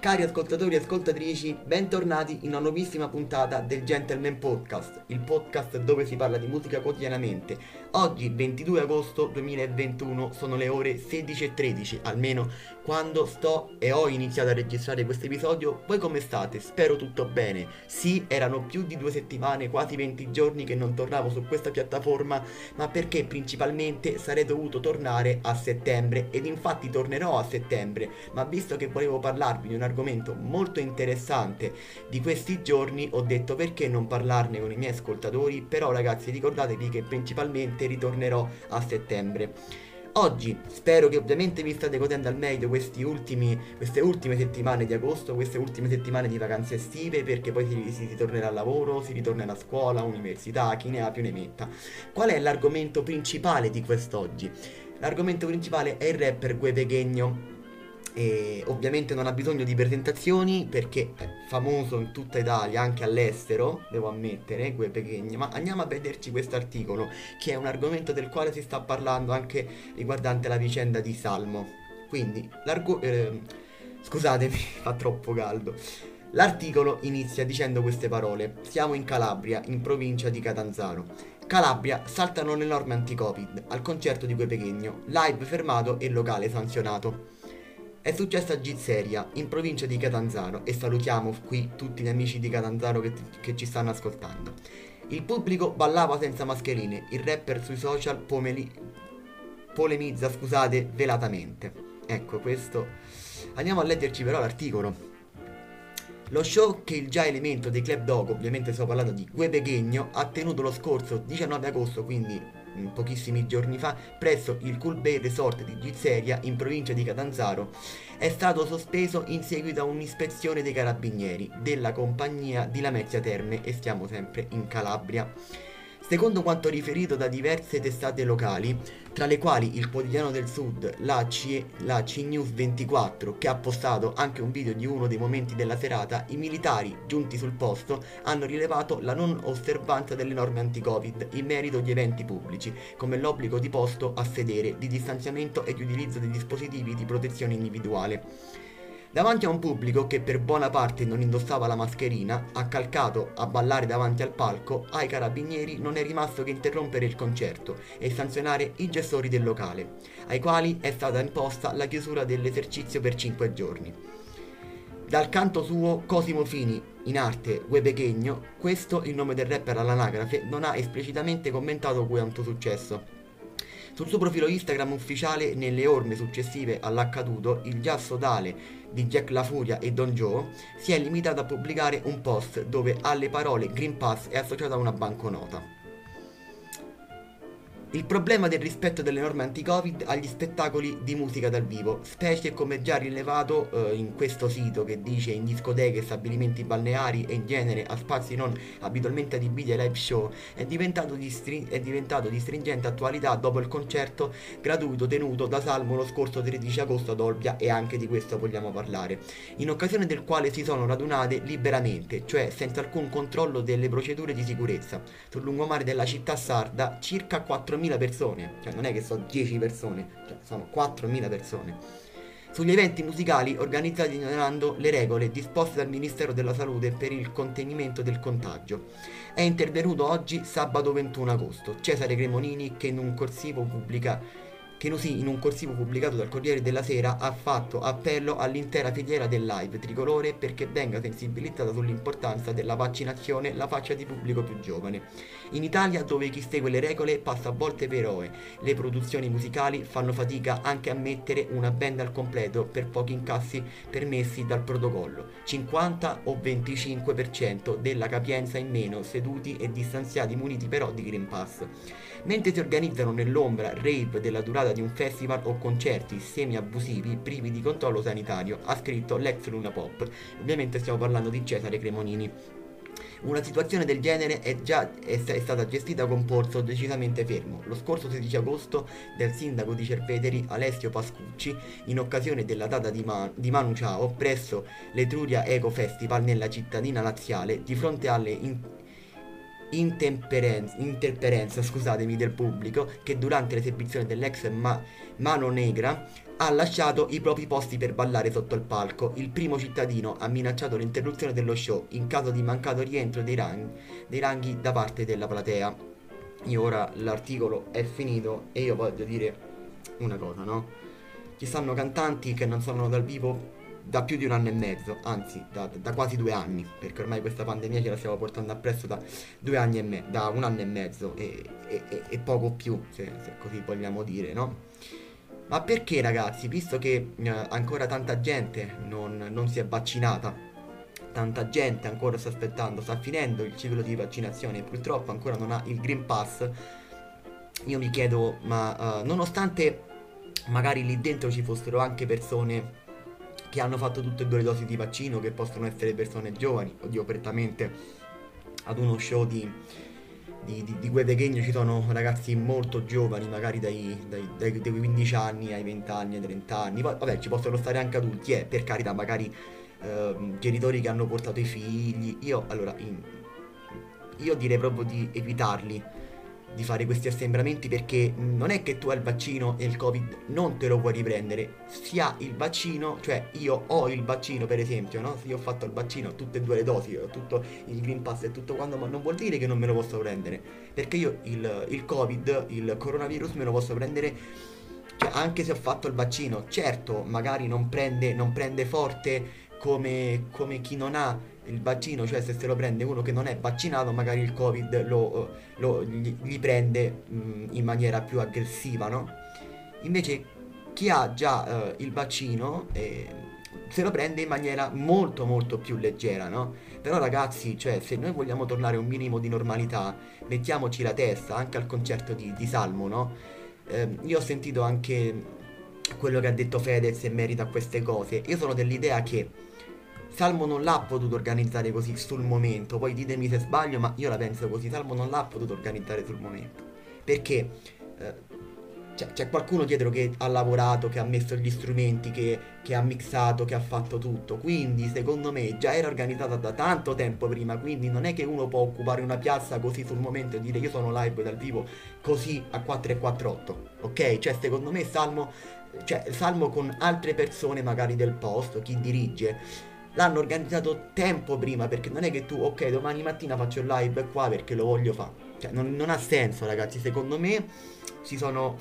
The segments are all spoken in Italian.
Cari ascoltatori e ascoltatrici, bentornati in una nuovissima puntata del Gentleman Podcast, il podcast dove si parla di musica quotidianamente. Oggi, 22 agosto 2021, sono le ore 16:13, almeno quando ho iniziato a registrare questo episodio. Voi come state? Spero tutto bene. Sì, erano più di 2 settimane, quasi 20 giorni che non tornavo su questa piattaforma, ma perché principalmente sarei dovuto tornare a settembre, ed infatti tornerò a settembre, ma visto che volevo parlarvi di un argomento molto interessante di questi giorni, ho detto perché non parlarne con i miei ascoltatori. Però ragazzi, ricordatevi che principalmente ritornerò a settembre. Oggi spero che ovviamente vi state godendo al meglio queste ultime settimane di agosto, queste ultime settimane di vacanze estive, perché poi si ritornerà al lavoro, si ritornerà a scuola, università, chi ne ha più ne metta. Qual è l'argomento principale di quest'oggi? L'argomento principale è il rapper Guè Pequeno. E ovviamente non ha bisogno di presentazioni perché è famoso in tutta Italia, anche all'estero, devo ammettere, Guè Pequeno. Ma andiamo a vederci questo articolo, che è un argomento del quale si sta parlando anche riguardante la vicenda di Salmo. Quindi, scusatemi, fa troppo caldo. L'articolo inizia dicendo queste parole: siamo in Calabria, in provincia di Catanzaro. Calabria, saltano le norme anti-Covid, al concerto di Guè Pequeno, live fermato e locale sanzionato. È successo a Gizzeria, in provincia di Catanzaro, e salutiamo qui tutti gli amici di Catanzaro che ci stanno ascoltando. Il pubblico ballava senza mascherine, il rapper sui social polemizza, scusate, velatamente. Ecco, questo. Andiamo a leggerci però l'articolo. Lo show, che il già elemento dei club dog, ovviamente sto parlando di Guè Pequeno, ha tenuto lo scorso 19 agosto, quindi pochissimi giorni fa, presso il Cool Sorte Resort di Gizzeria, in provincia di Catanzaro, è stato sospeso in seguito a un'ispezione dei carabinieri della compagnia di Lamezia Terme, e stiamo sempre in Calabria. Secondo quanto riferito da diverse testate locali, tra le quali il Quotidiano del Sud, la CNews24, che ha postato anche un video di uno dei momenti della serata, i militari giunti sul posto hanno rilevato la non osservanza delle norme anti-Covid in merito agli eventi pubblici, come l'obbligo di posto a sedere, di distanziamento e di utilizzo dei dispositivi di protezione individuale. Davanti a un pubblico che per buona parte non indossava la mascherina, accalcato a ballare davanti al palco, ai carabinieri non è rimasto che interrompere il concerto e sanzionare i gestori del locale, ai quali è stata imposta la chiusura dell'esercizio per 5 giorni. Dal canto suo, Cosimo Fini, in arte Guè Pequeno, questo il nome del rapper all'anagrafe, non ha esplicitamente commentato quanto successo. Sul suo profilo Instagram ufficiale, nelle orme successive all'accaduto, il già sodale di Jack La Furia e Don Joe si è limitato a pubblicare un post dove alle parole Green Pass è associata una banconota. Il problema del rispetto delle norme anti-Covid agli spettacoli di musica dal vivo, specie come già rilevato in questo sito che dice in discoteche, stabilimenti balneari e in genere a spazi non abitualmente adibiti ai live show, è diventato di stringente attualità dopo il concerto gratuito tenuto da Salmo lo scorso 13 agosto ad Olbia, e anche di questo vogliamo parlare, in occasione del quale si sono radunate liberamente, cioè senza alcun controllo delle procedure di sicurezza, sul lungomare della città sarda circa 4.000 persone, cioè non è che sono 10 persone, cioè sono 4.000 persone, sugli eventi musicali organizzati ignorando le regole disposte dal Ministero della Salute per il contenimento del contagio. È intervenuto oggi, sabato 21 agosto, Cesare Cremonini, che in un corsivo pubblicato dal Corriere della Sera ha fatto appello all'intera filiera del live tricolore perché venga sensibilizzata sull'importanza della vaccinazione la fascia di pubblico più giovane. In Italia, dove chi segue le regole passa a volte per eroe, le produzioni musicali fanno fatica anche a mettere una band al completo per pochi incassi permessi dal protocollo, 50 o 25% della capienza in meno, seduti e distanziati muniti però di Green Pass. Mentre si organizzano nell'ombra rave della durata di un festival o concerti semi-abusivi privi di controllo sanitario, ha scritto l'ex Luna Pop. Ovviamente stiamo parlando di Cesare Cremonini. Una situazione del genere è stata gestita con polso decisamente fermo. Lo scorso 16 agosto dal sindaco di Cerveteri, Alessio Pascucci, in occasione della data di Manu Ciao, presso l'Etruria Eco Festival nella cittadina laziale, di fronte alle interferenza, scusatemi, del pubblico che durante l'esibizione dell'ex Mano Negra ha lasciato i propri posti per ballare sotto il palco. Il primo cittadino ha minacciato l'interruzione dello show in caso di mancato rientro dei ranghi da parte della platea. Io ora l'articolo è finito e io voglio dire una cosa, no? Ci stanno cantanti che non sono dal vivo da più di un anno e mezzo, anzi da quasi 2 anni, perché ormai questa pandemia ce la stiamo portando appresso da un anno e mezzo e poco più, se così vogliamo dire, no? Ma perché, ragazzi, visto che ancora tanta gente non si è vaccinata, tanta gente ancora sta aspettando, sta finendo il ciclo di vaccinazione e purtroppo ancora non ha il Green Pass, io mi chiedo, ma nonostante magari lì dentro ci fossero anche persone che hanno fatto tutte e 2 le dosi di vaccino, che possono essere persone giovani, oddio, prettamente ad uno show di Guè Pequeno ci sono ragazzi molto giovani, magari dai 15 anni ai 20 anni, ai 30 anni, vabbè, ci possono stare anche adulti, per carità, magari genitori che hanno portato i figli. Io direi proprio di evitarli, di fare questi assembramenti, perché non è che tu hai il vaccino e il Covid non te lo puoi riprendere. Si ha il vaccino, cioè io ho il vaccino, per esempio, no? Se io ho fatto il vaccino, tutte e 2 le dosi, ho tutto il Green Pass e tutto quanto, ma non vuol dire che non me lo posso prendere, perché io il Covid, il coronavirus me lo posso prendere, cioè, anche se ho fatto il vaccino. Certo, magari non prende forte come chi non ha il vaccino, cioè se lo prende uno che non è vaccinato, magari il Covid gli prende in maniera più aggressiva, no? Invece chi ha già il vaccino se lo prende in maniera molto molto più leggera, no? Però, ragazzi, cioè, se noi vogliamo tornare a un minimo di normalità, mettiamoci la testa anche al concerto di Salmo, no? Io ho sentito anche quello che ha detto Fedez in merito a queste cose. Io sono dell'idea che Salmo non l'ha potuto organizzare così sul momento, poi ditemi se sbaglio, ma io la penso così: Salmo non l'ha potuto organizzare sul momento perché c'è qualcuno dietro che ha lavorato, che ha messo gli strumenti, che ha mixato, che ha fatto tutto, quindi secondo me già era organizzata da tanto tempo prima, quindi non è che uno può occupare una piazza così sul momento e dire io sono live dal vivo così a 4 e 48, ok? Cioè, secondo me Salmo con altre persone magari del posto, chi dirige, l'hanno organizzato tempo prima, perché non è che tu, ok, domani mattina faccio il live qua perché lo voglio fare, cioè non ha senso, ragazzi. Secondo me si sono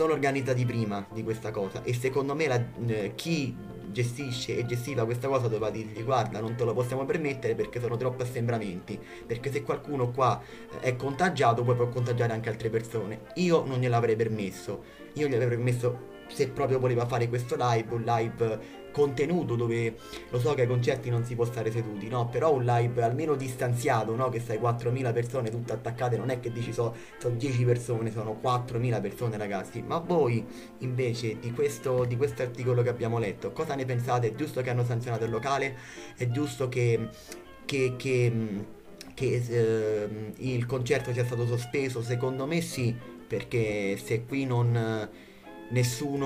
organizzati prima di questa cosa, e secondo me chi gestisce e gestiva questa cosa doveva dirgli: guarda, non te lo possiamo permettere perché sono troppi assembramenti, perché se qualcuno qua è contagiato poi può contagiare anche altre persone. Io non gliel'avrei permesso, io gli avrei permesso, se proprio voleva fare questo live, un live contenuto, dove lo so che ai concerti non si può stare seduti, no? Però un live almeno distanziato, no? Che sai, 4.000 persone tutte attaccate, non è che dici sono 10 persone, sono 4.000 persone, ragazzi. Ma voi invece di questo articolo che abbiamo letto, cosa ne pensate? È giusto che hanno sanzionato il locale? È giusto che il concerto sia stato sospeso? Secondo me sì, perché se qui non... se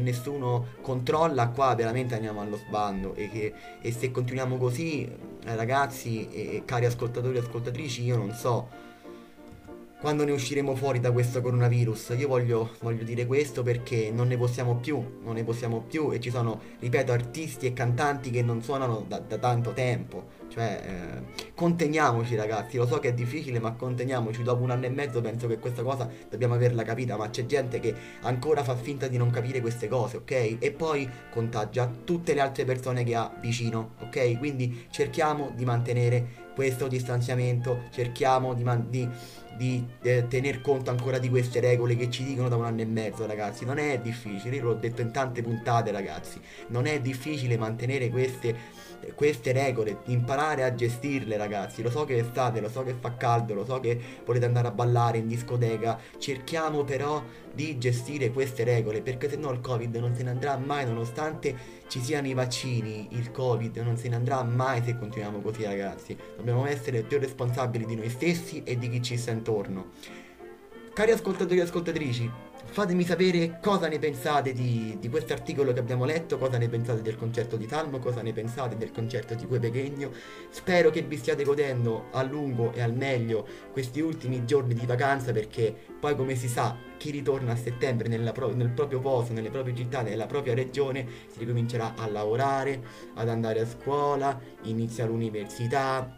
nessuno controlla, qua veramente andiamo allo sbando, e se continuiamo così, ragazzi e cari ascoltatori e ascoltatrici, io non so quando ne usciremo fuori da questo coronavirus. Io voglio dire questo perché non ne possiamo più, e ci sono, ripeto, artisti e cantanti che non suonano da tanto tempo, cioè conteniamoci, ragazzi. Lo so che è difficile, ma conteniamoci. Dopo un anno e mezzo penso che questa cosa dobbiamo averla capita, ma c'è gente che ancora fa finta di non capire queste cose, ok? E poi contagia tutte le altre persone che ha vicino, ok? Quindi cerchiamo di mantenere questo distanziamento, cerchiamo di tener conto ancora di queste regole che ci dicono da un anno e mezzo, ragazzi. Non è difficile, io l'ho detto in tante puntate, ragazzi, non è difficile mantenere queste regole, imparare a gestirle, ragazzi. Lo so che è estate, lo so che fa caldo, lo so che volete andare a ballare in discoteca, cerchiamo però di gestire queste regole, perché se no il Covid non se ne andrà mai, nonostante ci siano i vaccini. Il Covid non se ne andrà mai se continuiamo così, ragazzi. Dobbiamo essere più responsabili di noi stessi e di chi ci sta intorno. Cari ascoltatori e ascoltatrici, fatemi sapere cosa ne pensate di questo articolo che abbiamo letto, cosa ne pensate del concerto di Salmo, cosa ne pensate del concerto di Guè Pequeno. Spero che vi stiate godendo a lungo e al meglio questi ultimi giorni di vacanza, perché poi, come si sa, chi ritorna a settembre nel proprio posto, nelle proprie città, nella propria regione, si ricomincerà a lavorare, ad andare a scuola, inizia l'università,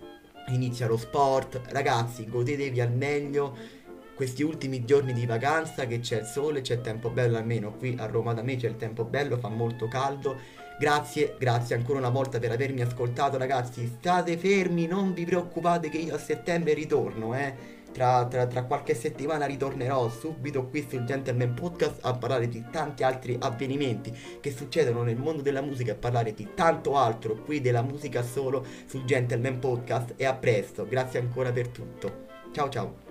inizia lo sport. Ragazzi, godetevi al meglio questi ultimi giorni di vacanza, che c'è il sole, c'è il tempo bello, almeno qui a Roma da me c'è il tempo bello, fa molto caldo. Grazie ancora una volta per avermi ascoltato, ragazzi. State fermi, non vi preoccupate che io a settembre ritorno, Tra qualche settimana ritornerò subito qui sul Gentleman Podcast a parlare di tanti altri avvenimenti che succedono nel mondo della musica, a parlare di tanto altro qui della musica solo sul Gentleman Podcast. E a presto, grazie ancora per tutto. Ciao ciao.